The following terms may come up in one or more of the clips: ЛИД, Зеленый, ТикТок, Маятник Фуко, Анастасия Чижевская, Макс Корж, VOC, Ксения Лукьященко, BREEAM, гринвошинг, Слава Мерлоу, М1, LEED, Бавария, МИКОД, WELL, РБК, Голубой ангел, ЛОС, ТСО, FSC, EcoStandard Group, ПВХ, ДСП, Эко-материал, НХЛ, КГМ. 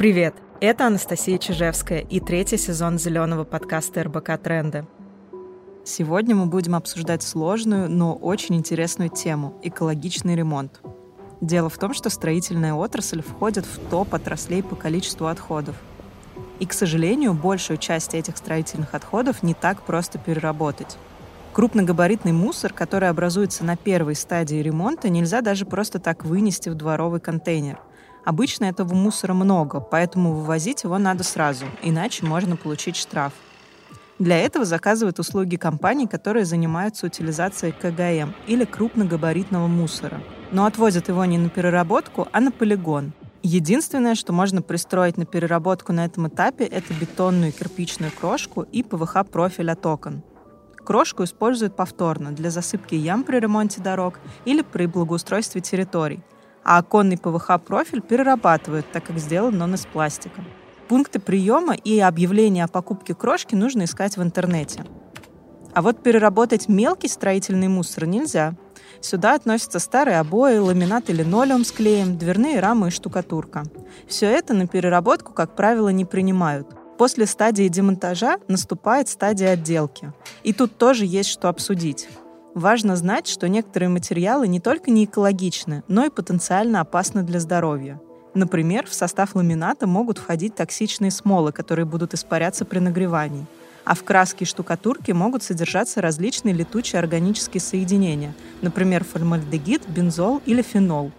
Привет! Это Анастасия Чижевская и третий сезон «Зеленого» подкаста РБК «Тренды». Сегодня мы будем обсуждать сложную, но очень интересную тему – экологичный ремонт. Дело в том, что строительная отрасль входит в топ отраслей по количеству отходов. И, к сожалению, большую часть этих строительных отходов не так просто переработать. Крупногабаритный мусор, который образуется на первой стадии ремонта, нельзя даже просто так вынести в дворовый контейнер. Обычно этого мусора много, поэтому вывозить его надо сразу, иначе можно получить штраф. Для этого заказывают услуги компаний, которые занимаются утилизацией КГМ или крупногабаритного мусора, но отвозят его не на переработку, а на полигон. Единственное, что можно пристроить на переработку на этом этапе, это бетонную и кирпичную крошку и ПВХ-профиль от окон. Крошку используют повторно для засыпки ям при ремонте дорог или при благоустройстве территорий, а оконный ПВХ-профиль перерабатывают, так как сделан он из пластика. Пункты приема и объявления о покупке крошки нужно искать в интернете. А вот переработать мелкий строительный мусор нельзя. Сюда относятся старые обои, ламинат и линолеум с клеем, дверные рамы и штукатурка. Все это на переработку, как правило, не принимают. После стадии демонтажа наступает стадия отделки. И тут тоже есть что обсудить. Важно знать, что некоторые материалы не только не экологичны, но и потенциально опасны для здоровья. Например, в состав ламината могут входить токсичные смолы, которые будут испаряться при нагревании. А в краске и штукатурке могут содержаться различные летучие органические соединения, например, формальдегид, бензол или фенол.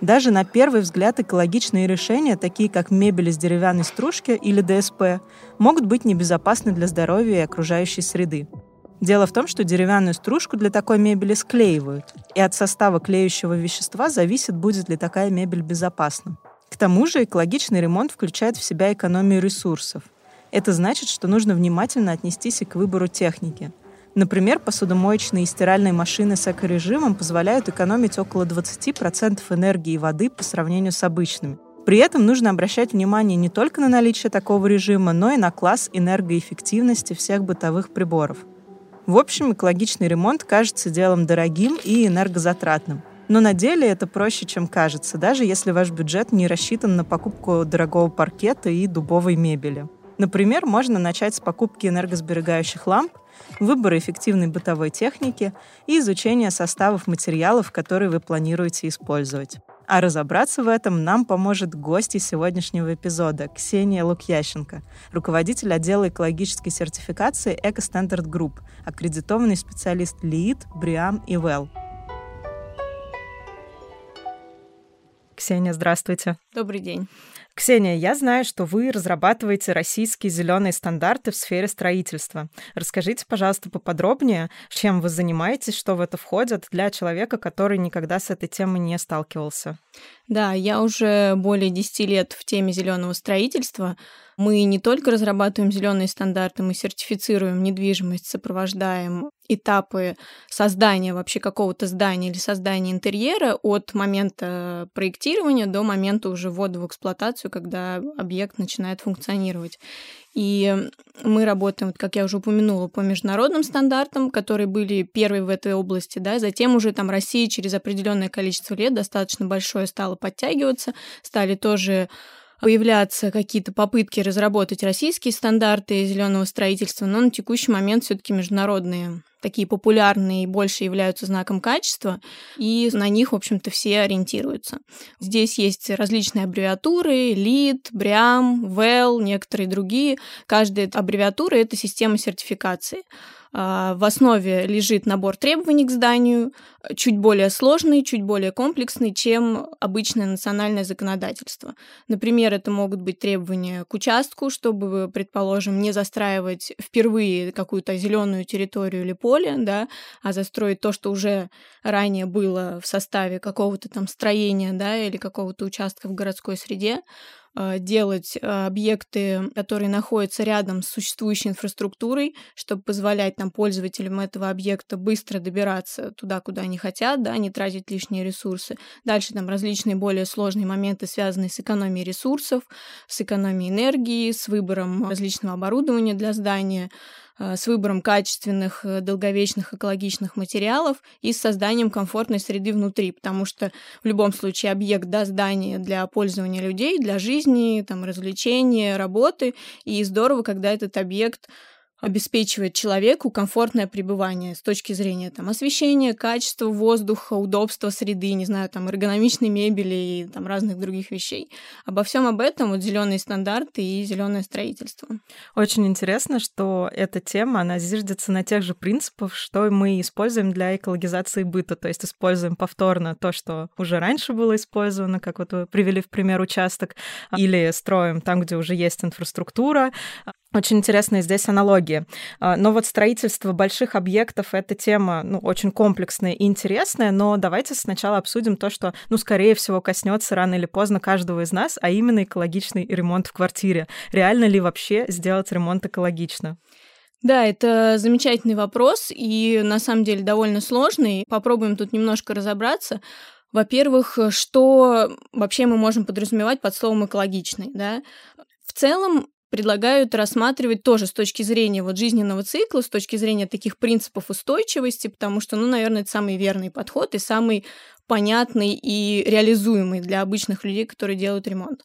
Даже на первый взгляд экологичные решения, такие как мебель из деревянной стружки или ДСП, могут быть небезопасны для здоровья и окружающей среды. Дело в том, что деревянную стружку для такой мебели склеивают, и от состава клеющего вещества зависит, будет ли такая мебель безопасна. К тому же экологичный ремонт включает в себя экономию ресурсов. Это значит, что нужно внимательно отнестись и к выбору техники. Например, посудомоечные и стиральные машины с экорежимом позволяют экономить около 20% энергии и воды по сравнению с обычными. При этом нужно обращать внимание не только на наличие такого режима, но и на класс энергоэффективности всех бытовых приборов. В общем, экологичный ремонт кажется делом дорогим и энергозатратным. Но на деле это проще, чем кажется, даже если ваш бюджет не рассчитан на покупку дорогого паркета и дубовой мебели. Например, можно начать с покупки энергосберегающих ламп, выбора эффективной бытовой техники и изучения составов материалов, которые вы планируете использовать. А разобраться в этом нам поможет гостья сегодняшнего эпизода – Ксения Лукьященко, руководитель отдела экологической сертификации EcoStandard Group, аккредитованный специалист ЛИД, BREEAM и WELL. Ксения, здравствуйте. Добрый день. Ксения, я знаю, что вы разрабатываете российские зеленые стандарты в сфере строительства. Расскажите, пожалуйста, поподробнее, чем вы занимаетесь, что в это входит для человека, который никогда с этой темой не сталкивался. Да, я уже более 10 лет в теме зеленого строительства. Мы не только разрабатываем зеленые стандарты, мы сертифицируем недвижимость, сопровождаем этапы создания вообще какого-то здания или создания интерьера от момента проектирования до момента уже ввода в эксплуатацию, когда объект начинает функционировать. И мы работаем, как я уже упомянула, по международным стандартам, которые были первые в этой области, да, затем уже там Россия через определенное количество лет достаточно большое стала подтягиваться, стали тоже появляться какие-то попытки разработать российские стандарты зеленого строительства, но на текущий момент все-таки международные, такие популярные и больше являются знаком качества, и на них, в общем-то, все ориентируются. Здесь есть различные аббревиатуры, LEED, BREEAM, WELL, некоторые другие. Каждая аббревиатура — это система сертификации. В основе лежит набор требований к зданию, чуть более сложный, чуть более комплексный, чем обычное национальное законодательство. Например, это могут быть требования к участку, чтобы, предположим, не застраивать впервые какую-то зеленую территорию или поле, да, а застроить то, что уже ранее было в составе какого-то там строения, да, или какого-то участка в городской среде. Делать объекты, которые находятся рядом с существующей инфраструктурой, чтобы позволять там пользователям этого объекта быстро добираться туда, куда они хотят, да, не тратить лишние ресурсы. Дальше там различные более сложные моменты, связанные с экономией ресурсов, с экономией энергии, с выбором различного оборудования для здания, с выбором качественных, долговечных, экологичных материалов и с созданием комфортной среды внутри, потому что в любом случае объект, да, здание для пользования людей, для жизни, там, развлечения, работы, и здорово, когда этот объект обеспечивает человеку комфортное пребывание с точки зрения там, освещения, качества воздуха, удобства среды, не знаю, там, эргономичной мебели и там, разных других вещей. Обо всем об этом вот зеленые стандарты и зеленое строительство. Очень интересно, что эта тема, она зиждется на тех же принципах, что мы используем для экологизации быта, то есть используем повторно то, что уже раньше было использовано, как вот вы привели в пример участок, или строим там, где уже есть инфраструктура. Очень интересная здесь аналогия. Но вот строительство больших объектов — это тема, ну, очень комплексная и интересная, но давайте сначала обсудим то, что, ну, скорее всего, коснется рано или поздно каждого из нас, а именно экологичный ремонт в квартире. Реально ли вообще сделать ремонт экологично? Да, это замечательный вопрос и, на самом деле, довольно сложный. Попробуем тут немножко разобраться. Во-первых, что вообще мы можем подразумевать под словом «экологичный», да? В целом, предлагают рассматривать тоже с точки зрения вот жизненного цикла, с точки зрения таких принципов устойчивости, потому что, ну, наверное, это самый верный подход и самый понятный и реализуемый для обычных людей, которые делают ремонт.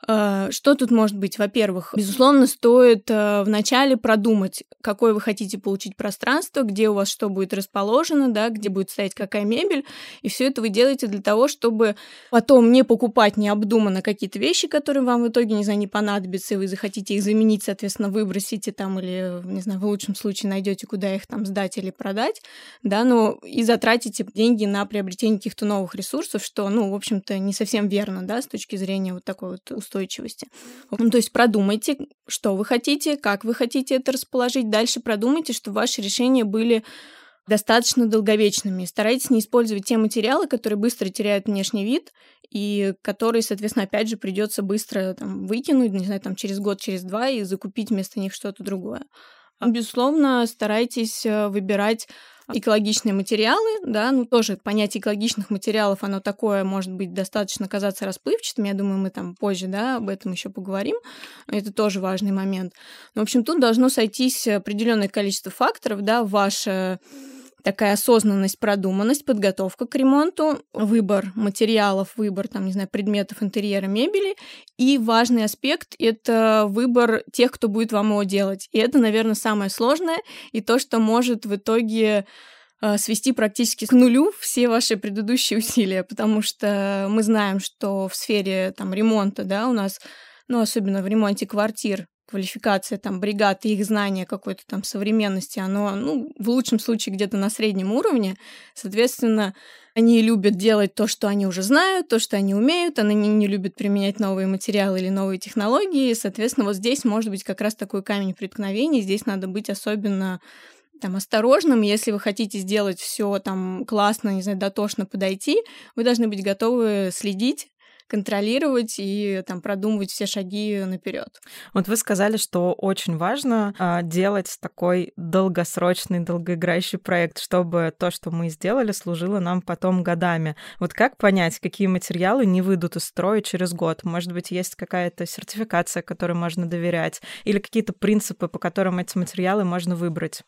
Что тут может быть? Во-первых, безусловно, стоит вначале продумать, какое вы хотите получить пространство, где у вас что будет расположено, да, где будет стоять какая мебель, и все это вы делаете для того, чтобы потом не покупать необдуманно какие-то вещи, которые вам в итоге, не знаю, не понадобятся, и вы захотите их заменить, соответственно, выбросите там или, не знаю, в лучшем случае найдете, куда их там сдать или продать, да, ну, и затратите деньги на приобретение каких-то новых ресурсов, что, ну, в общем-то, не совсем верно, да, с точки зрения вот такой вот устойчивости. Ну, то есть продумайте, что вы хотите, как вы хотите это расположить. Дальше продумайте, чтобы ваши решения были достаточно долговечными. Старайтесь не использовать те материалы, которые быстро теряют внешний вид и которые, соответственно, опять же, придется быстро там, выкинуть, не знаю, там, через год, через два и закупить вместо них что-то другое. Безусловно, старайтесь выбирать экологичные материалы, да, ну тоже понятие экологичных материалов, оно такое, может быть, достаточно казаться расплывчатым, я думаю, мы там позже, да, об этом еще поговорим, это тоже важный момент. В общем, тут должно сойтись определенное количество факторов, да, ваша такая осознанность, продуманность, подготовка к ремонту, выбор материалов, выбор, там, не знаю, предметов интерьера, мебели. И важный аспект — это выбор тех, кто будет вам его делать. И это, наверное, самое сложное, и то, что может в итоге свести практически к нулю все ваши предыдущие усилия, потому что мы знаем, что в сфере там, ремонта, да, у нас, ну, особенно в ремонте квартир, квалификация там бригад и их знание какой-то там современности, оно, ну, в лучшем случае где-то на среднем уровне. Соответственно, они любят делать то, что они уже знают, то, что они умеют, они не любят применять новые материалы или новые технологии. Соответственно, вот здесь может быть как раз такой камень преткновения, здесь надо быть особенно там, осторожным. Если вы хотите сделать все там классно, не знаю, дотошно подойти, вы должны быть готовы следить, контролировать и там, продумывать все шаги наперед. Вот вы сказали, что очень важно делать такой долгосрочный, долгоиграющий проект, чтобы то, что мы сделали, служило нам потом годами. Вот как понять, какие материалы не выйдут из строя через год? Может быть, есть какая-то сертификация, которой можно доверять, или какие-то принципы, по которым эти материалы можно выбрать?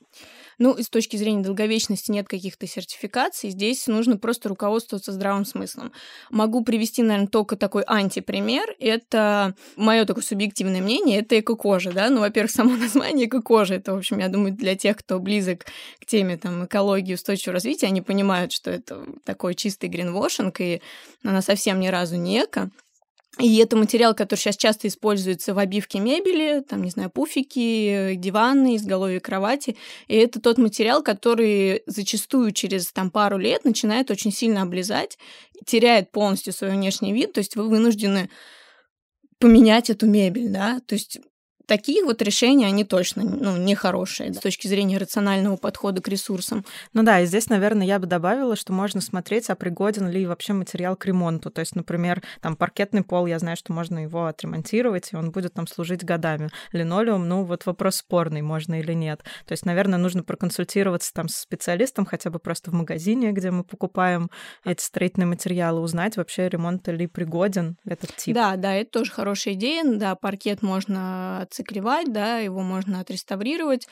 Ну, с точки зрения долговечности нет каких-то сертификаций. Здесь нужно просто руководствоваться здравым смыслом. Могу привести, наверное, только такой антипример. Это мое такое субъективное мнение. Это эко-кожа, да? Ну, во-первых, само название эко-кожа. Это, в общем, я думаю, для тех, кто близок к теме там, экологии, устойчивого развития, они понимают, что это такой чистый гринвошинг, и она совсем ни разу не эко. И это материал, который сейчас часто используется в обивке мебели, там, не знаю, пуфики, диваны, изголовье кровати. И это тот материал, который зачастую через там, пару лет начинает очень сильно облезать, теряет полностью свой внешний вид, то есть вы вынуждены поменять эту мебель, да, то есть такие вот решения, они точно, ну, нехорошие, да, с точки зрения рационального подхода к ресурсам. Ну да, и здесь, наверное, я бы добавила, что можно смотреть, а пригоден ли вообще материал к ремонту. То есть, например, там паркетный пол, я знаю, что можно его отремонтировать, и он будет там служить годами. Линолеум, ну вот вопрос спорный, можно или нет. То есть, наверное, нужно проконсультироваться там с специалистом, хотя бы просто в магазине, где мы покупаем эти строительные материалы, узнать вообще, ремонт ли пригоден этот тип. Да, да, это тоже хорошая идея. Да, паркет можно отцеклевать, да, его можно отреставрировать.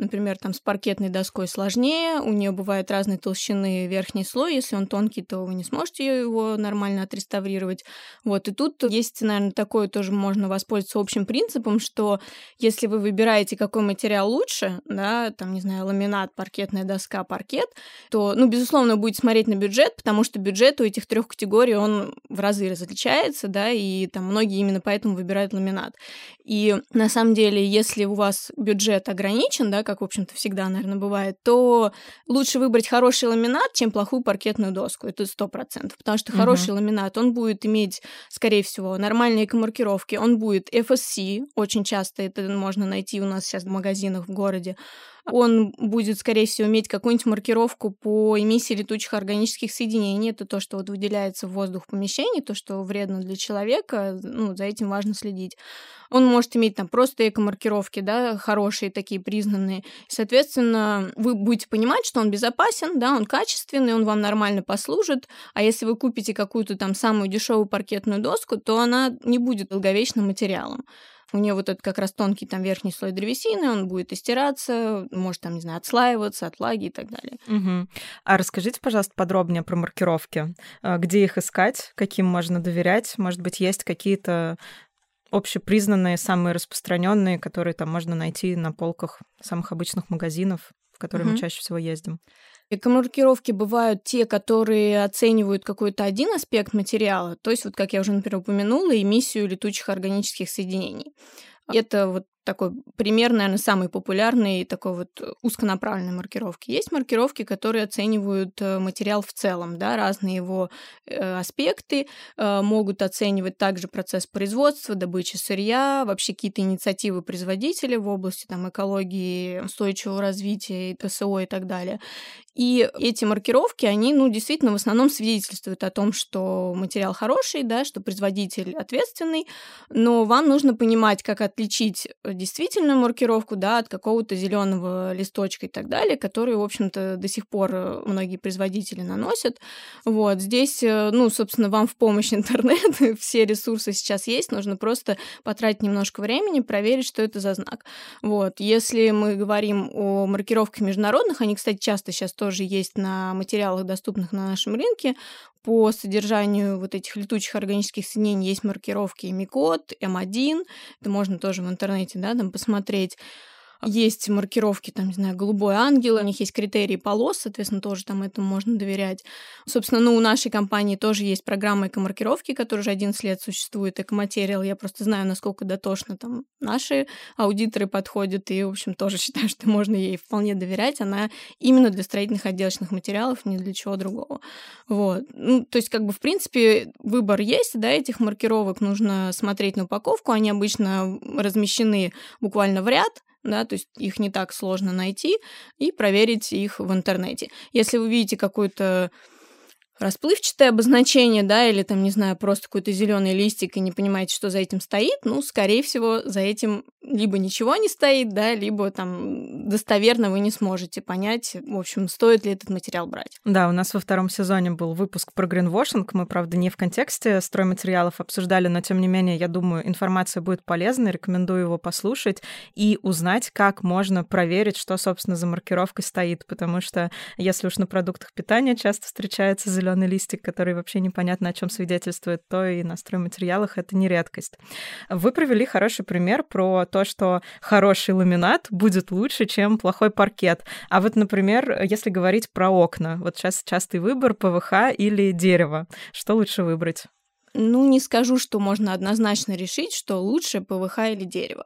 Например, там с паркетной доской сложнее, у нее бывает разной толщины верхний слой, если он тонкий, то вы не сможете его нормально отреставрировать. Вот, и тут есть, наверное, такое тоже можно воспользоваться общим принципом, что если вы выбираете, какой материал лучше, да, там, не знаю, ламинат, паркетная доска, паркет, то, ну, безусловно, будете смотреть на бюджет, потому что бюджет у этих трех категорий, он в разы различается, да, и там многие именно поэтому выбирают ламинат. И на самом деле, если у вас бюджет ограничен, да, как, в общем-то, всегда, наверное, бывает, то лучше выбрать хороший ламинат, чем плохую паркетную доску. Это 100%. Потому что хороший ламинат, он будет иметь, скорее всего, нормальные экомаркировки, он будет FSC, очень часто это можно найти у нас сейчас в магазинах в городе. Он будет, скорее всего, иметь какую-нибудь маркировку по эмиссии летучих органических соединений. Это то, что вот выделяется в воздух помещений, то, что вредно для человека. Ну, за этим важно следить. Он может иметь там просто эко-маркировки, да, хорошие такие, признанные. Соответственно, вы будете понимать, что он безопасен, да, он качественный, он вам нормально послужит. А если вы купите какую-то там самую дешевую паркетную доску, то она не будет долговечным материалом. У нее вот этот как раз тонкий там верхний слой древесины, он будет истираться, может там, не знаю, отслаиваться от влаги и так далее. Угу. А расскажите, пожалуйста, подробнее про маркировки. Где их искать, каким можно доверять? Может быть, есть какие-то общепризнанные, самые распространенные, которые там можно найти на полках самых обычных магазинов, в которые мы чаще всего ездим? Эко-маркировки бывают те, которые оценивают какой-то один аспект материала, то есть, вот как я уже, например, упомянула, эмиссию летучих органических соединений. Это вот такой пример, наверное, самый популярный такой вот узконаправленной маркировки. Есть маркировки, которые оценивают материал в целом, да, разные его аспекты, могут оценивать также процесс производства, добычи сырья, вообще какие-то инициативы производителей в области там, экологии, устойчивого развития, ТСО и так далее. И эти маркировки, они, ну, действительно, в основном свидетельствуют о том, что материал хороший, да, что производитель ответственный, но вам нужно понимать, как отличить действительно маркировку, да, от какого-то зеленого листочка и так далее, которые, в общем-то, до сих пор многие производители наносят. Вот, здесь, ну, собственно, вам в помощь интернет, все ресурсы сейчас есть, нужно просто потратить немножко времени, проверить, что это за знак. Вот, если мы говорим о маркировках международных, они, кстати, часто сейчас тоже есть на материалах, доступных на нашем рынке, по содержанию вот этих летучих органических соединений есть маркировки МИКОД, М1, это можно тоже в интернете, да, там посмотреть. Есть маркировки, там, не знаю, «Голубой ангел», у них есть критерии полос, соответственно, тоже там этому можно доверять. Собственно, ну, у нашей компании тоже есть программа эко-маркировки, которая уже 11 лет существует, «Эко-материал». Я просто знаю, насколько дотошно там наши аудиторы подходят, и, в общем, тоже считаю, что можно ей вполне доверять. Она именно для строительных отделочных материалов, не для чего другого. Вот. Ну, то есть, как бы, в принципе, выбор есть, да, этих маркировок, нужно смотреть на упаковку, они обычно размещены буквально в ряд, да, то есть их не так сложно найти и проверить их в интернете. Если вы видите какую-то расплывчатое обозначение, да, или там, не знаю, просто какой-то зеленый листик и не понимаете, что за этим стоит, ну, скорее всего, за этим либо ничего не стоит, да, либо там достоверно вы не сможете понять, в общем, стоит ли этот материал брать. Да, у нас во втором сезоне был выпуск про гринвошинг, мы, правда, не в контексте стройматериалов обсуждали, но, тем не менее, я думаю, информация будет полезной, рекомендую его послушать и узнать, как можно проверить, что, собственно, за маркировкой стоит, потому что, если уж на продуктах питания часто встречается зеленый листик, который вообще непонятно о чем свидетельствует, то и на стройматериалах это не редкость. Вы привели хороший пример про то, что хороший ламинат будет лучше, чем плохой паркет. А вот, например, если говорить про окна, вот сейчас частый выбор ПВХ или дерево. Что лучше выбрать? Ну, не скажу, что можно однозначно решить, что лучше ПВХ или дерево.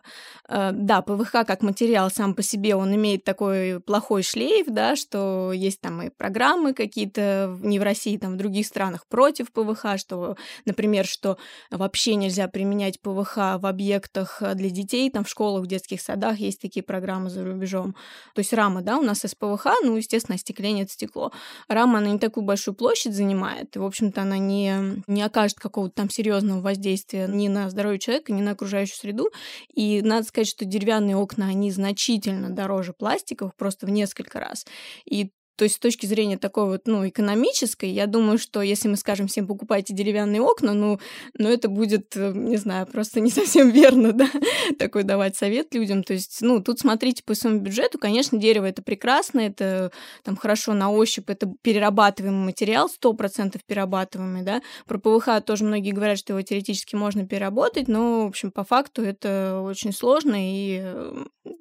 Да, ПВХ как материал сам по себе, он имеет такой плохой шлейф, да, что есть там и программы какие-то, не в России, там в других странах против ПВХ, что, например, что вообще нельзя применять ПВХ в объектах для детей, там в школах, в детских садах есть такие программы за рубежом. То есть рама, да, у нас из ПВХ, ну, естественно, остекление — это стекло. Рама, она не такую большую площадь занимает, и, в общем-то, она не окажет какого-то там серьезного воздействия ни на здоровье человека, ни на окружающую среду. И надо сказать, что деревянные окна, они значительно дороже пластиковых, просто в несколько раз. И То есть с точки зрения такой вот, экономической, я думаю, что если мы скажем всем покупайте деревянные окна, это будет, не знаю, просто не совсем верно, да, такой давать совет людям. То есть, тут смотрите по своему бюджету, конечно, дерево это прекрасно, это там хорошо на ощупь, это перерабатываемый материал, 100% перерабатываемый, да. Про ПВХ тоже многие говорят, что его теоретически можно переработать, но, в общем, по факту это очень сложно и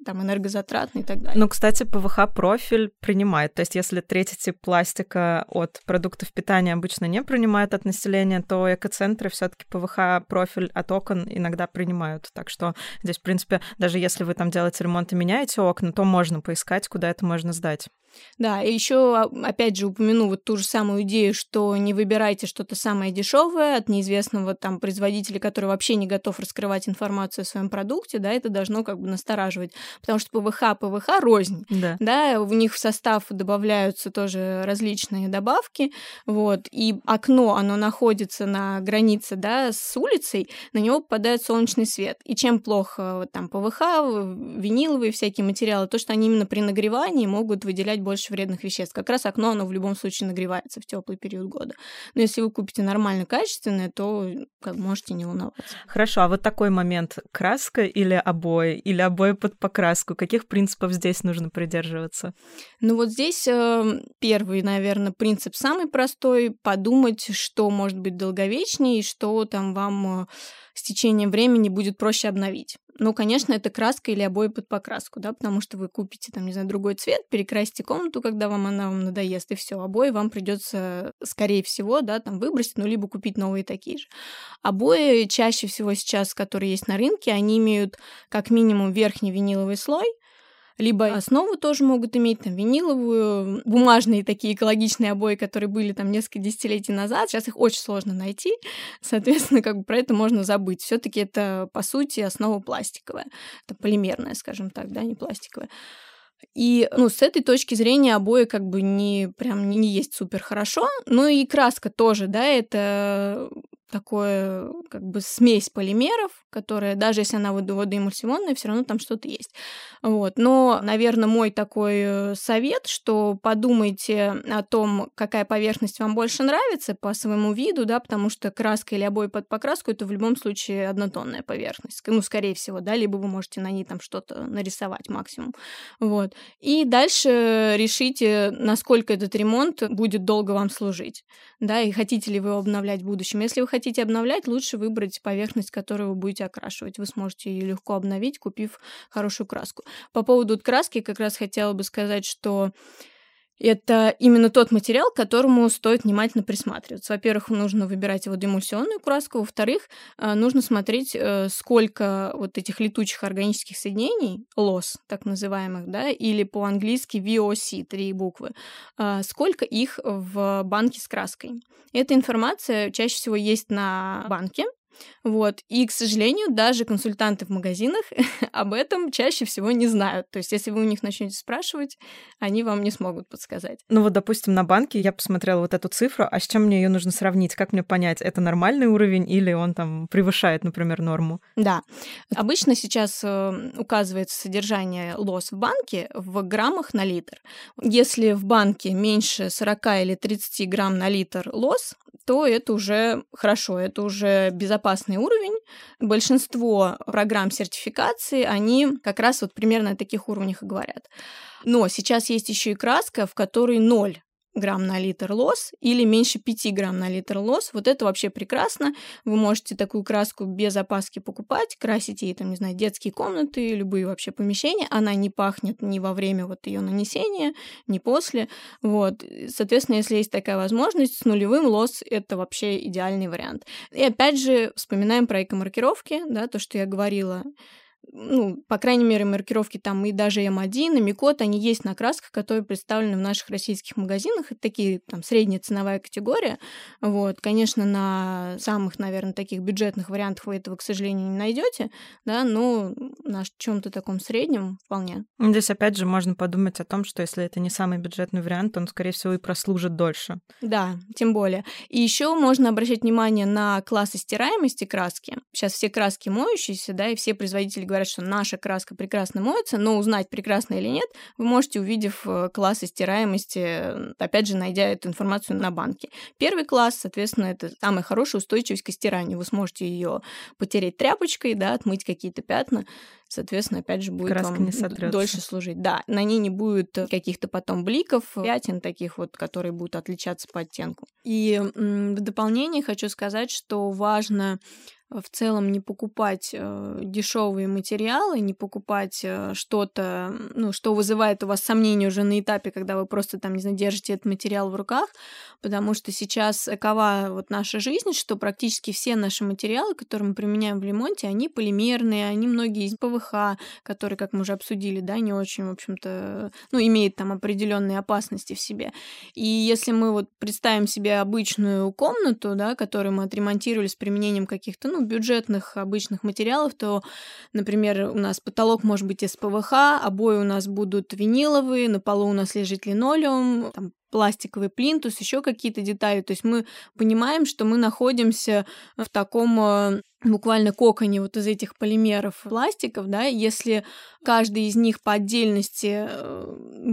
там энергозатратно и так далее. Кстати, ПВХ профиль принимает, то есть если третий тип пластика от продуктов питания обычно не принимают от населения, то экоцентры все-таки ПВХ-профиль от окон иногда принимают. Так что здесь, в принципе, даже если вы там делаете ремонт и меняете окна, то можно поискать, куда это можно сдать. Да, и еще, опять же, упомяну вот ту же самую идею, что не выбирайте что-то самое дешевое от неизвестного там производителя, который вообще не готов раскрывать информацию о своем продукте, да, это должно как бы настораживать, потому что ПВХ рознь, да, у них в состав добавляются тоже различные добавки, вот, и окно, оно находится на границе, да, с улицей, на него попадает солнечный свет, и чем плохо вот, там ПВХ, виниловые всякие материалы, то, что они именно при нагревании могут выделять больше вредных веществ. Как раз окно, оно в любом случае нагревается в теплый период года. Но если вы купите нормально качественное, то как можете не волноваться. Хорошо, а вот такой момент. Краска или обои под покраску? Каких принципов здесь нужно придерживаться? Вот здесь первый, наверное, принцип самый простой. Подумать, что может быть долговечнее, и что там вам с течением времени будет проще обновить. Конечно, это краска или обои под покраску, да, потому что вы купите, там, не знаю, другой цвет, перекрасите комнату, когда она вам надоест, и все, обои вам придется, скорее всего, да, там, выбросить, либо купить новые такие же. Обои чаще всего сейчас, которые есть на рынке, они имеют как минимум верхний виниловый слой, либо основу тоже могут иметь, там, виниловую, бумажные такие экологичные обои, которые были там несколько десятилетий назад. Сейчас их очень сложно найти, соответственно, как бы про это можно забыть. Все-таки это, по сути, основа пластиковая, это полимерная, скажем так, да, не пластиковая. И, с этой точки зрения обои как бы не есть супер хорошо. И краска тоже, да, это такое как бы смесь полимеров, которая, даже если она водоэмульсионная, все равно там что-то есть. Но, наверное, мой такой совет, что подумайте о том, какая поверхность вам больше нравится по своему виду, да, потому что краска или обои под покраску — это в любом случае однотонная поверхность. Скорее всего, да, либо вы можете на ней там что-то нарисовать максимум. И дальше решите, насколько этот ремонт будет долго вам служить, да, и хотите ли вы его обновлять в будущем. Если вы хотите обновлять, лучше выбрать поверхность, которую вы будете окрашивать. Вы сможете ее легко обновить, купив хорошую краску. По поводу краски как раз хотела бы сказать, что это именно тот материал, к которому стоит внимательно присматриваться. Во-первых, нужно выбирать водоэмульсионную краску. Во-вторых, нужно смотреть, сколько вот этих летучих органических соединений, лос, так называемых, да, или по-английски VOC, 3 буквы, сколько их в банке с краской. Эта информация чаще всего есть на банке. И, к сожалению, даже консультанты в магазинах об этом чаще всего не знают. То есть, если вы у них начнете спрашивать, они вам не смогут подсказать. Допустим, на банке я посмотрела вот эту цифру, а с чем мне ее нужно сравнить? Как мне понять, это нормальный уровень или он там превышает, например, норму? Да. Обычно сейчас указывается содержание лос в банке в граммах на литр. Если в банке меньше 40 или 30 грамм на литр лос, то это уже хорошо, это уже безопасный уровень. Большинство программ сертификации, они как раз вот примерно о таких уровнях и говорят. Но сейчас есть еще и краска, в которой 0 грамм на литр лос или меньше 5 грамм на литр лос. Вот это вообще прекрасно. Вы можете такую краску без опаски покупать, красить ей, там, не знаю, детские комнаты, любые вообще помещения. Она не пахнет ни во время вот ее нанесения, ни после. Соответственно, если есть такая возможность, с нулевым лос это вообще идеальный вариант. И опять же, вспоминаем про эко-маркировки, да, то, что я говорила. По крайней мере, маркировки там и даже М1, и МИКОД, они есть на красках, которые представлены в наших российских магазинах. Это такие, там, средняя ценовая категория. Конечно, на самых, наверное, таких бюджетных вариантах вы этого, к сожалению, не найдете, да, но на чем-то таком среднем вполне. Здесь, опять же, можно подумать о том, что если это не самый бюджетный вариант, он, скорее всего, и прослужит дольше. Да, тем более. И еще можно обращать внимание на классы стираемости краски. Сейчас все краски моющиеся, да, и все производители говорят, говорят, что наша краска прекрасно моется, но узнать, прекрасно или нет, вы можете, увидев классы стираемости, опять же, найдя эту информацию на банке. Первый класс, соответственно, это самая хорошая устойчивость к стиранию. Вы сможете ее потереть тряпочкой, да, отмыть какие-то пятна, соответственно, опять же, будет краска вам не сотрётся, дольше служить. Да, на ней не будет каких-то потом бликов, пятен таких вот, которые будут отличаться по оттенку. И в дополнение хочу сказать, что важно в целом не покупать дешевые материалы, не покупать что-то, ну, что вызывает у вас сомнения уже на этапе, когда вы просто там, не знаю, держите этот материал в руках, потому что сейчас такова вот наша жизнь, что практически все наши материалы, которые мы применяем в ремонте, они полимерные, они многие из ПВХ, которые, как мы уже обсудили, да, не очень, в общем-то, ну, имеют там определенные опасности в себе. И если мы вот представим себе обычную комнату, да, которую мы отремонтировали с применением каких-то, ну, бюджетных обычных материалов, то, например, у нас потолок может быть из ПВХ, обои у нас будут виниловые, на полу у нас лежит линолеум, там пластиковый плинтус, еще какие-то детали. То есть мы понимаем, что мы находимся в таком буквально коконе вот из этих полимеров пластиков, да, если каждый из них по отдельности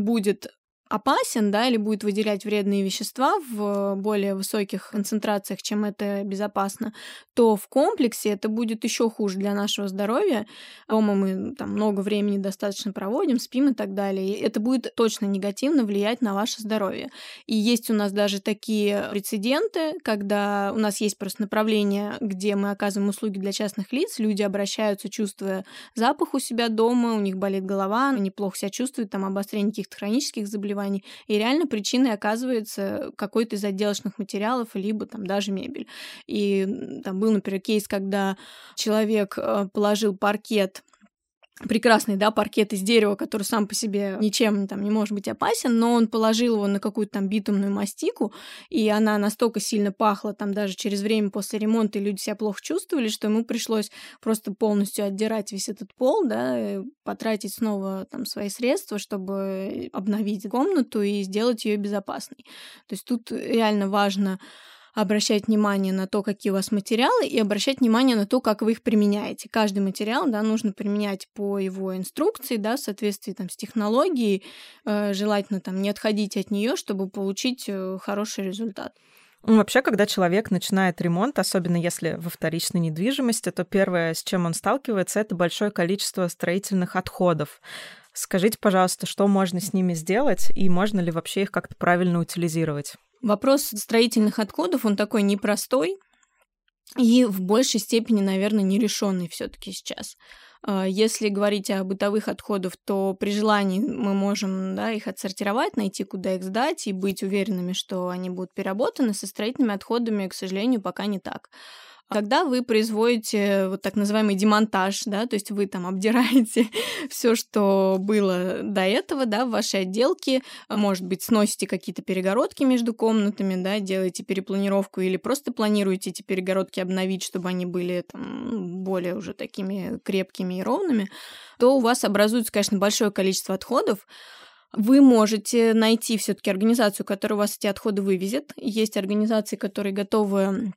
будет опасен, да, или будет выделять вредные вещества в более высоких концентрациях, чем это безопасно, то в комплексе это будет еще хуже для нашего здоровья. Дома мы там много времени достаточно проводим, спим и так далее. И это будет точно негативно влиять на ваше здоровье. И есть у нас даже такие прецеденты, когда у нас есть просто направление, где мы оказываем услуги для частных лиц, люди обращаются, чувствуя запах у себя дома, у них болит голова, они плохо себя чувствуют, там обострение каких-то хронических заболеваний, и реально причиной оказывается какой-то из отделочных материалов, либо там даже мебель. И там был, например, кейс, когда человек положил паркет, прекрасный, да, паркет из дерева, который сам по себе ничем там не может быть опасен, но он положил его на какую-то там битумную мастику, и она настолько сильно пахла там даже через время после ремонта, и люди себя плохо чувствовали, что ему пришлось просто полностью отдирать весь этот пол, да, и потратить снова там свои средства, чтобы обновить комнату и сделать ее безопасной. То есть тут реально важно обращать внимание на то, какие у вас материалы, и обращать внимание на то, как вы их применяете. Каждый материал, да, нужно применять по его инструкции, да, в соответствии там с технологией, желательно там не отходить от нее, чтобы получить хороший результат. Вообще, когда человек начинает ремонт, особенно если во вторичной недвижимости, то первое, с чем он сталкивается, это большое количество строительных отходов. Скажите, пожалуйста, что можно с ними сделать, и можно ли вообще их как-то правильно утилизировать? Вопрос строительных отходов, он такой непростой и в большей степени, наверное, нерешенный все-таки сейчас. Если говорить о бытовых отходах, то при желании мы можем, да, их отсортировать, найти, куда их сдать, и быть уверенными, что они будут переработаны. Со строительными отходами, к сожалению, пока не так. Когда вы производите вот так называемый демонтаж, да, то есть вы там обдираете все, что было до этого, да, в вашей отделке, может быть, сносите какие-то перегородки между комнатами, да, делаете перепланировку или просто планируете эти перегородки обновить, чтобы они были там более уже такими крепкими и ровными, то у вас образуется, конечно, большое количество отходов. Вы можете найти все-таки организацию, которая у вас эти отходы вывезет. Есть организации, которые готовы,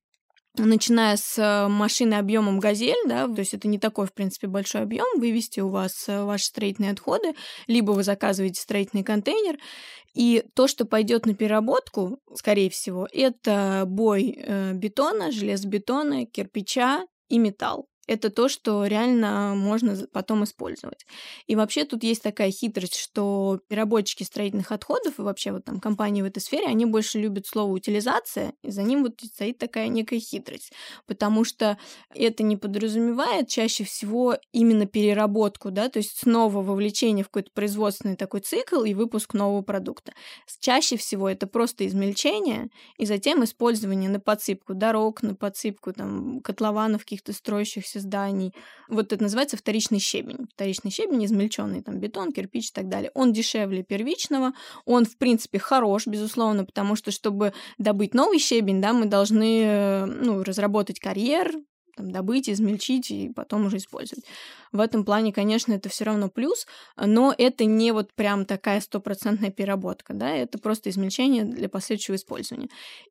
начиная с машины объемом «Газель», да, то есть это не такой, в принципе, большой объем, вывести у вас ваши строительные отходы, либо вы заказываете строительный контейнер, и то, что пойдет на переработку, скорее всего, это бой бетона, железобетона, кирпича и металл. Это то, что реально можно потом использовать. И вообще тут есть такая хитрость, что переработчики строительных отходов и вообще вот там компании в этой сфере, они больше любят слово «утилизация», и за ним вот стоит такая некая хитрость, потому что это не подразумевает чаще всего именно переработку, да, то есть снова вовлечение в какой-то производственный такой цикл и выпуск нового продукта. Чаще всего это просто измельчение и затем использование на подсыпку дорог, на подсыпку там котлованов каких-то строящихся зданий. Вот это называется вторичный щебень. Вторичный щебень, измельченный там бетон, кирпич и так далее. Он дешевле первичного, он, в принципе, хорош, безусловно, потому что, чтобы добыть новый щебень, да, мы должны, ну, разработать карьер, там, добыть, измельчить и потом уже использовать. В этом плане, конечно, это все равно плюс, но это не вот прям такая стопроцентная переработка, да, это просто измельчение для последующего использования.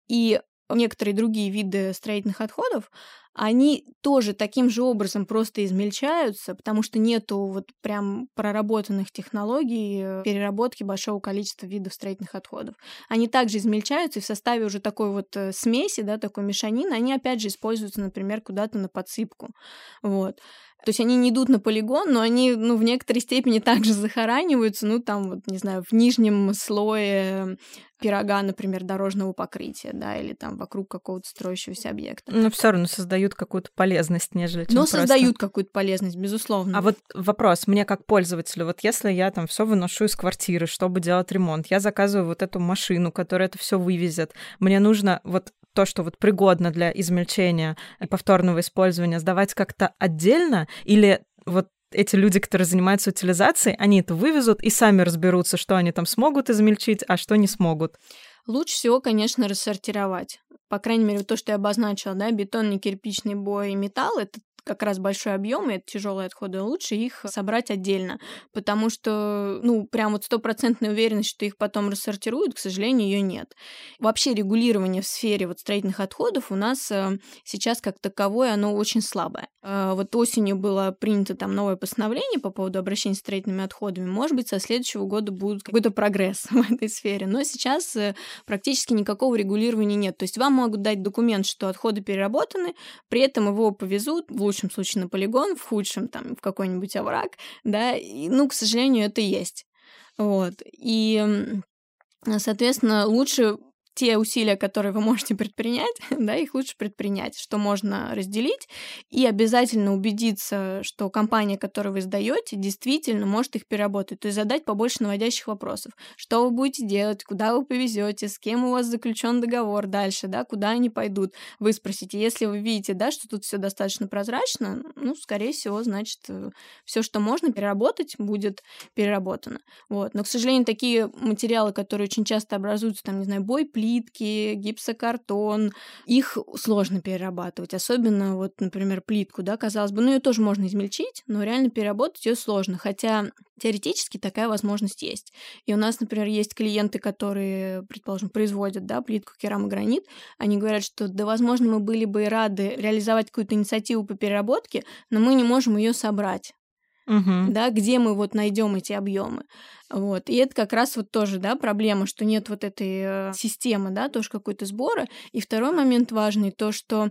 И некоторые другие виды строительных отходов, они тоже таким же образом просто измельчаются, потому что нету вот прям проработанных технологий переработки большого количества видов строительных отходов. Они также измельчаются, и в составе уже такой вот смеси, да, такой мешанины, они опять же используются, например, куда-то на подсыпку. Вот. То есть они не идут на полигон, но они, ну, в некоторой степени также захораниваются, ну, там, вот, не знаю, в нижнем слое пирога, например, дорожного покрытия, да, или там вокруг какого-то строящегося объекта. Но все равно создают какую-то полезность, нежели чем просто. Но создают какую-то полезность, безусловно. А вот вопрос мне как пользователю. Вот если я там все выношу из квартиры, чтобы делать ремонт, я заказываю вот эту машину, которая это все вывезет, мне нужно вот то, что вот пригодно для измельчения и повторного использования, сдавать как-то отдельно? Или вот эти люди, которые занимаются утилизацией, они это вывезут и сами разберутся, что они там смогут измельчить, а что не смогут? Лучше всего, конечно, рассортировать. По крайней мере, то, что я обозначила, да, бетонный, кирпичный, бой и металл — это как раз большой объем, и это тяжелые отходы, лучше их собрать отдельно, потому что, ну, прям вот стопроцентная уверенность, что их потом рассортируют, к сожалению, ее нет. Вообще регулирование в сфере вот строительных отходов у нас сейчас как таковое, оно очень слабое. Вот осенью было принято там новое постановление по поводу обращения с строительными отходами. Может быть, со следующего года будет какой-то прогресс в этой сфере, но сейчас практически никакого регулирования нет. То есть вам могут дать документ, что отходы переработаны, при этом его повезут в лучшем случае на полигон, в худшем там в какой-нибудь овраг, да, и, ну, к сожалению, это есть. Вот. И, соответственно, лучше те усилия, которые вы можете предпринять, да, их лучше предпринять, что можно разделить, и обязательно убедиться, что компания, которую вы сдаете, действительно может их переработать, то есть задать побольше наводящих вопросов. Что вы будете делать, куда вы повезете, с кем у вас заключен договор дальше, да, куда они пойдут, вы спросите. Если вы видите, да, что тут все достаточно прозрачно, ну, скорее всего, значит, все, что можно переработать, будет переработано. Вот. Но, к сожалению, такие материалы, которые очень часто образуются, там, не знаю, бой, плитки, гипсокартон, их сложно перерабатывать, особенно вот, например, плитку, да, казалось бы, ну, ее тоже можно измельчить, но реально переработать ее сложно, хотя теоретически такая возможность есть. И у нас, например, есть клиенты, которые, предположим, производят, да, плитку, керамогранит, они говорят, что, да, возможно, мы были бы и рады реализовать какую-то инициативу по переработке, но мы не можем ее собрать. Угу. Да, где мы вот найдем эти объемы. Вот. И это как раз вот тоже, да, проблема, что нет вот этой системы, да, тоже какой-то сбора. И второй момент важный, то, что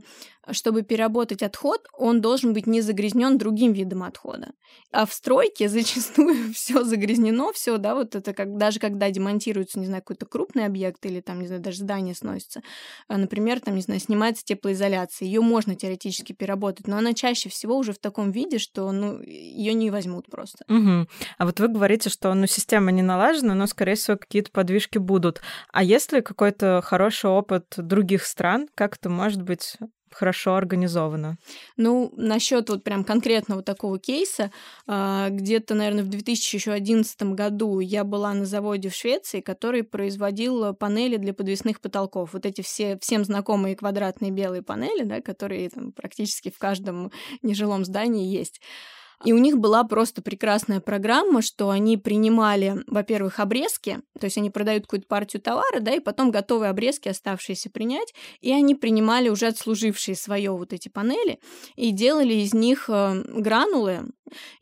чтобы переработать отход, он должен быть не загрязнен другим видом отхода. А в стройке зачастую все загрязнено, все, да, вот это как, даже когда демонтируется, не знаю, какой-то крупный объект или там, не знаю, даже здание сносится, например, там, не знаю, снимается теплоизоляция, ее можно теоретически переработать, но она чаще всего уже в таком виде, что, ну, ее не возьмут просто. Угу. А вот вы говорите, что, ну, система не налажена, но, скорее всего, какие-то подвижки будут. А есть ли какой-то хороший опыт других стран? Как это может быть хорошо организовано? Ну, насчет вот прям конкретного такого кейса, где-то, наверное, в 2011 году я была на заводе в Швеции, который производил панели для подвесных потолков. Вот эти все, всем знакомые квадратные белые панели, да, которые там практически в каждом нежилом здании есть. И у них была просто прекрасная программа, что они принимали, во-первых, обрезки, то есть они продают какую-то партию товара, да, и потом готовые обрезки, оставшиеся, принять, и они принимали уже отслужившие свое вот эти панели и делали из них гранулы.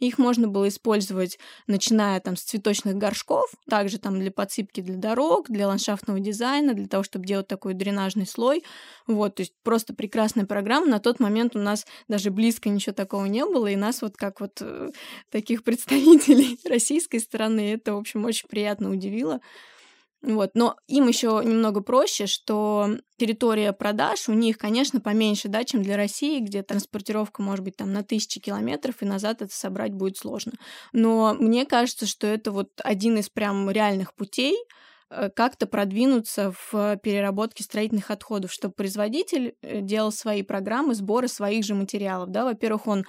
Их можно было использовать, начиная там с цветочных горшков, также там для подсыпки для дорог, для ландшафтного дизайна, для того, чтобы делать такой дренажный слой. Вот, то есть просто прекрасная программа. На тот момент у нас даже близко ничего такого не было, и нас вот как вот таких представителей российской стороны это, в общем, очень приятно удивило. Вот. Но им еще немного проще, что территория продаж у них, конечно, поменьше, да, чем для России, где транспортировка может быть там на 1000 километров, и назад это собрать будет сложно. Но мне кажется, что это вот один из прям реальных путей как-то продвинуться в переработке строительных отходов, чтобы производитель делал свои программы сбора своих же материалов. Да? Во-первых, он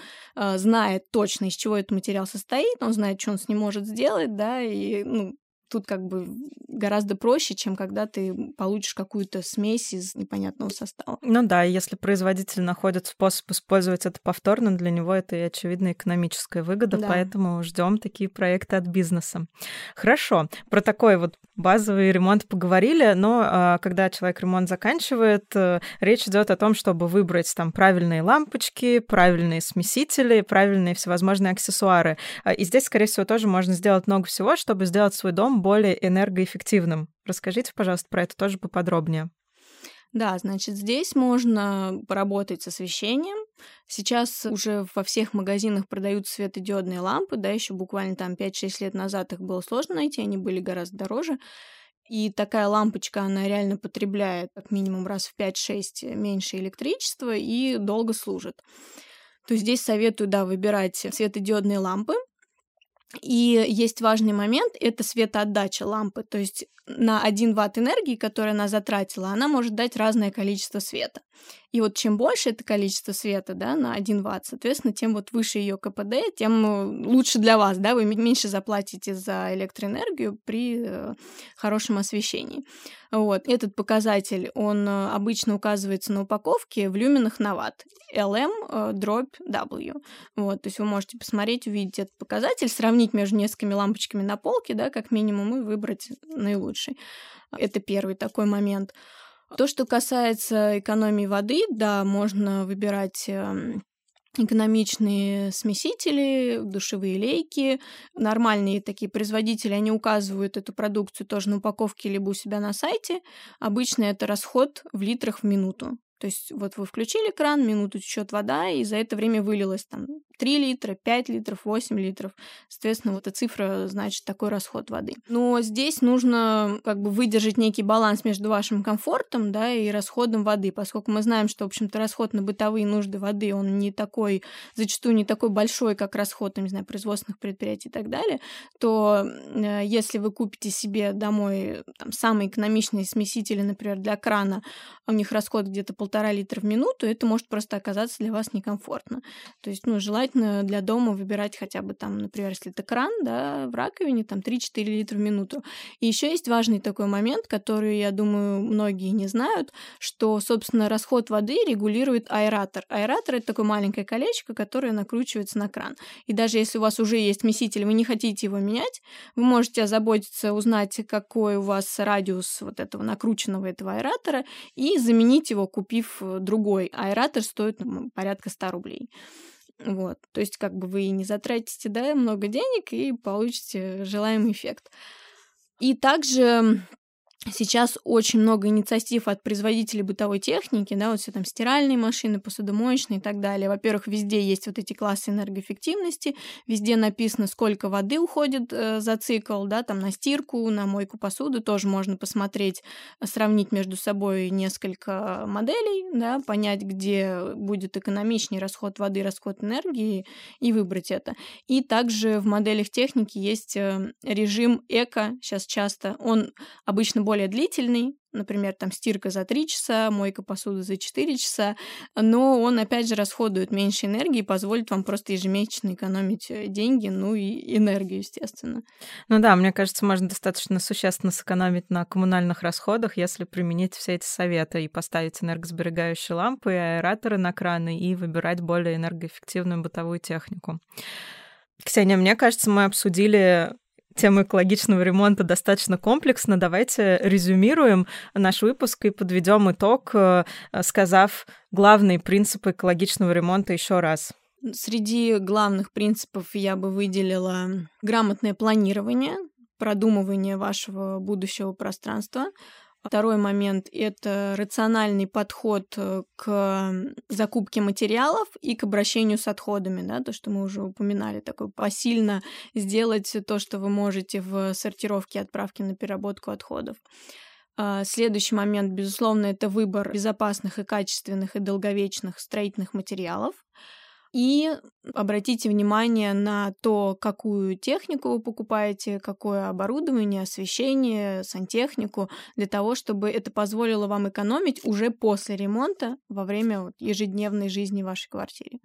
знает точно, из чего этот материал состоит, он знает, что он с ним может сделать, да, и, ну, тут как бы гораздо проще, чем когда ты получишь какую-то смесь из непонятного состава. Ну да, если производитель находит способ использовать это повторно, для него это и очевидная экономическая выгода, да. Поэтому ждем такие проекты от бизнеса. Хорошо, про такой вот базовый ремонт поговорили, но когда человек ремонт заканчивает, речь идет о том, чтобы выбрать там правильные лампочки, правильные смесители, правильные всевозможные аксессуары. И здесь, скорее всего, тоже можно сделать много всего, чтобы сделать свой дом более энергоэффективным. Расскажите, пожалуйста, про это тоже поподробнее. Да, значит, здесь можно поработать с освещением. Сейчас уже во всех магазинах продают светодиодные лампы, да, еще буквально там 5-6 лет назад их было сложно найти, они были гораздо дороже. И такая лампочка, она реально потребляет как минимум раз в 5-6 меньше электричества и долго служит. То есть здесь советую, да, выбирать светодиодные лампы. И есть важный момент — это светоотдача лампы. То есть на 1 ватт энергии, которую она затратила, она может дать разное количество света. И вот чем больше это количество света, да, на 1 ватт, соответственно, тем вот выше ее КПД, тем лучше для вас, да, вы меньше заплатите за электроэнергию при хорошем освещении. Вот. Этот показатель, он обычно указывается на упаковке в люменах на ватт. LM/W. Вот. То есть вы можете посмотреть, увидеть этот показатель, сравнить между несколькими лампочками на полке, да, как минимум, и выбрать наилучший. Это первый такой момент. То, что касается экономии воды, да, можно выбирать экономичные смесители, душевые лейки. Нормальные такие производители, они указывают эту продукцию тоже на упаковке либо у себя на сайте. Обычно это расход в литрах в минуту. То есть вот вы включили кран, минуту течет вода, и за это время вылилось там 3 литра, 5 литров, 8 литров. Соответственно, вот эта цифра значит такой расход воды. Но здесь нужно как бы выдержать некий баланс между вашим комфортом, да, и расходом воды, поскольку мы знаем, что, в общем-то, расход на бытовые нужды воды, он не такой, зачастую не такой большой, как расход, не знаю, производственных предприятий и так далее, то если вы купите себе домой там самые экономичные смесители, например, для крана, у них расход где-то 1,5 литра в минуту, это может просто оказаться для вас некомфортно. То есть, ну, желательно для дома выбирать хотя бы там, например, если это кран, да, в раковине, там 3-4 литра в минуту. И еще есть важный такой момент, который, я думаю, многие не знают, что, собственно, расход воды регулирует аэратор. Аэратор — это такое маленькое колечко, которое накручивается на кран. И даже если у вас уже есть смеситель, вы не хотите его менять, вы можете озаботиться, узнать, какой у вас радиус вот этого накрученного этого аэратора, и заменить его, купив другой. Аэратор стоит порядка 100 рублей. Вот. То есть как бы вы не затратите, да, много денег и получите желаемый эффект. И также сейчас очень много инициатив от производителей бытовой техники, да, вот все там стиральные машины, посудомоечные и так далее. Во-первых, везде есть вот эти классы энергоэффективности, везде написано, сколько воды уходит за цикл, да, там на стирку, на мойку посуды тоже можно посмотреть, сравнить между собой несколько моделей, да, понять, где будет экономичнее расход воды, расход энергии, и выбрать это. И также в моделях техники есть режим эко, сейчас часто, он обычно более длительный, например, там стирка за 3 часа, мойка посуды за 4 часа, но он, опять же, расходует меньше энергии, позволит вам просто ежемесячно экономить деньги, ну и энергию, естественно. Ну да, мне кажется, можно достаточно существенно сэкономить на коммунальных расходах, если применить все эти советы и поставить энергосберегающие лампы, аэраторы на краны и выбирать более энергоэффективную бытовую технику. Ксения, мне кажется, мы обсудили тему экологичного ремонта достаточно комплексно. Давайте резюмируем наш выпуск и подведем итог, сказав главные принципы экологичного ремонта еще раз. Среди главных принципов я бы выделила грамотное планирование, продумывание вашего будущего пространства. Второй момент — это рациональный подход к закупке материалов и к обращению с отходами, да, то, что мы уже упоминали, такое посильно сделать то, что вы можете в сортировке и отправке на переработку отходов. Следующий момент, безусловно, это выбор безопасных и качественных и долговечных строительных материалов. И обратите внимание на то, какую технику вы покупаете, какое оборудование, освещение, сантехнику, для того, чтобы это позволило вам экономить уже после ремонта, во время ежедневной жизни вашей квартиры.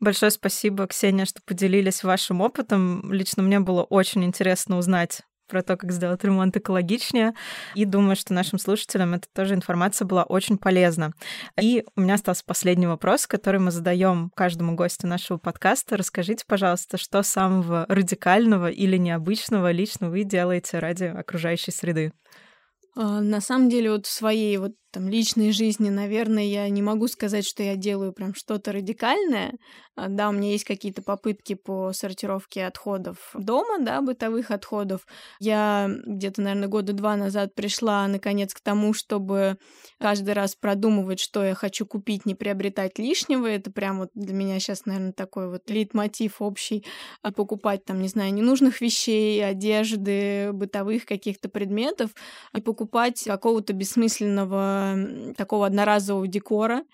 Большое спасибо, Ксения, что поделились вашим опытом. Лично мне было очень интересно узнать про то, как сделать ремонт экологичнее. И думаю, что нашим слушателям эта тоже информация была очень полезна. И у меня остался последний вопрос, который мы задаем каждому гостю нашего подкаста. Расскажите, пожалуйста, что самого радикального или необычного лично вы делаете ради окружающей среды? На самом деле, вот в своей вот там личной жизни, наверное, я не могу сказать, что я делаю прям что-то радикальное. Да, у меня есть какие-то попытки по сортировке отходов дома, да, бытовых отходов. Я где-то, наверное, года два назад пришла, наконец, к тому, чтобы каждый раз продумывать, что я хочу купить, не приобретать лишнего. Это прям вот для меня сейчас, наверное, такой вот лейтмотив общий. Покупать там, не знаю, ненужных вещей, одежды, бытовых каких-то предметов и покупать какого-то бессмысленного такого одноразового декора.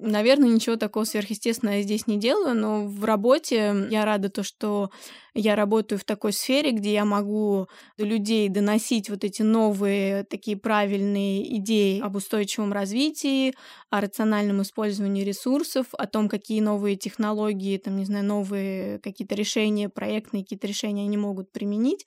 Наверное, ничего такого сверхъестественного я здесь не делаю, но в работе я рада то, что я работаю в такой сфере, где я могу до людей доносить вот эти новые такие правильные идеи об устойчивом развитии, о рациональном использовании ресурсов, о том, какие новые технологии, там, не знаю, новые какие-то решения, проектные какие-то решения они могут применить.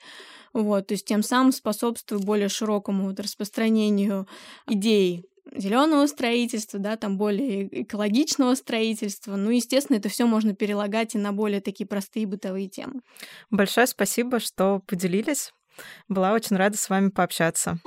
Вот, то есть тем самым способствую более широкому вот распространению идей зеленого строительства, да, там более экологичного строительства. Ну, естественно, это все можно перелагать и на более такие простые бытовые темы. Большое спасибо, что поделились. Была очень рада с вами пообщаться.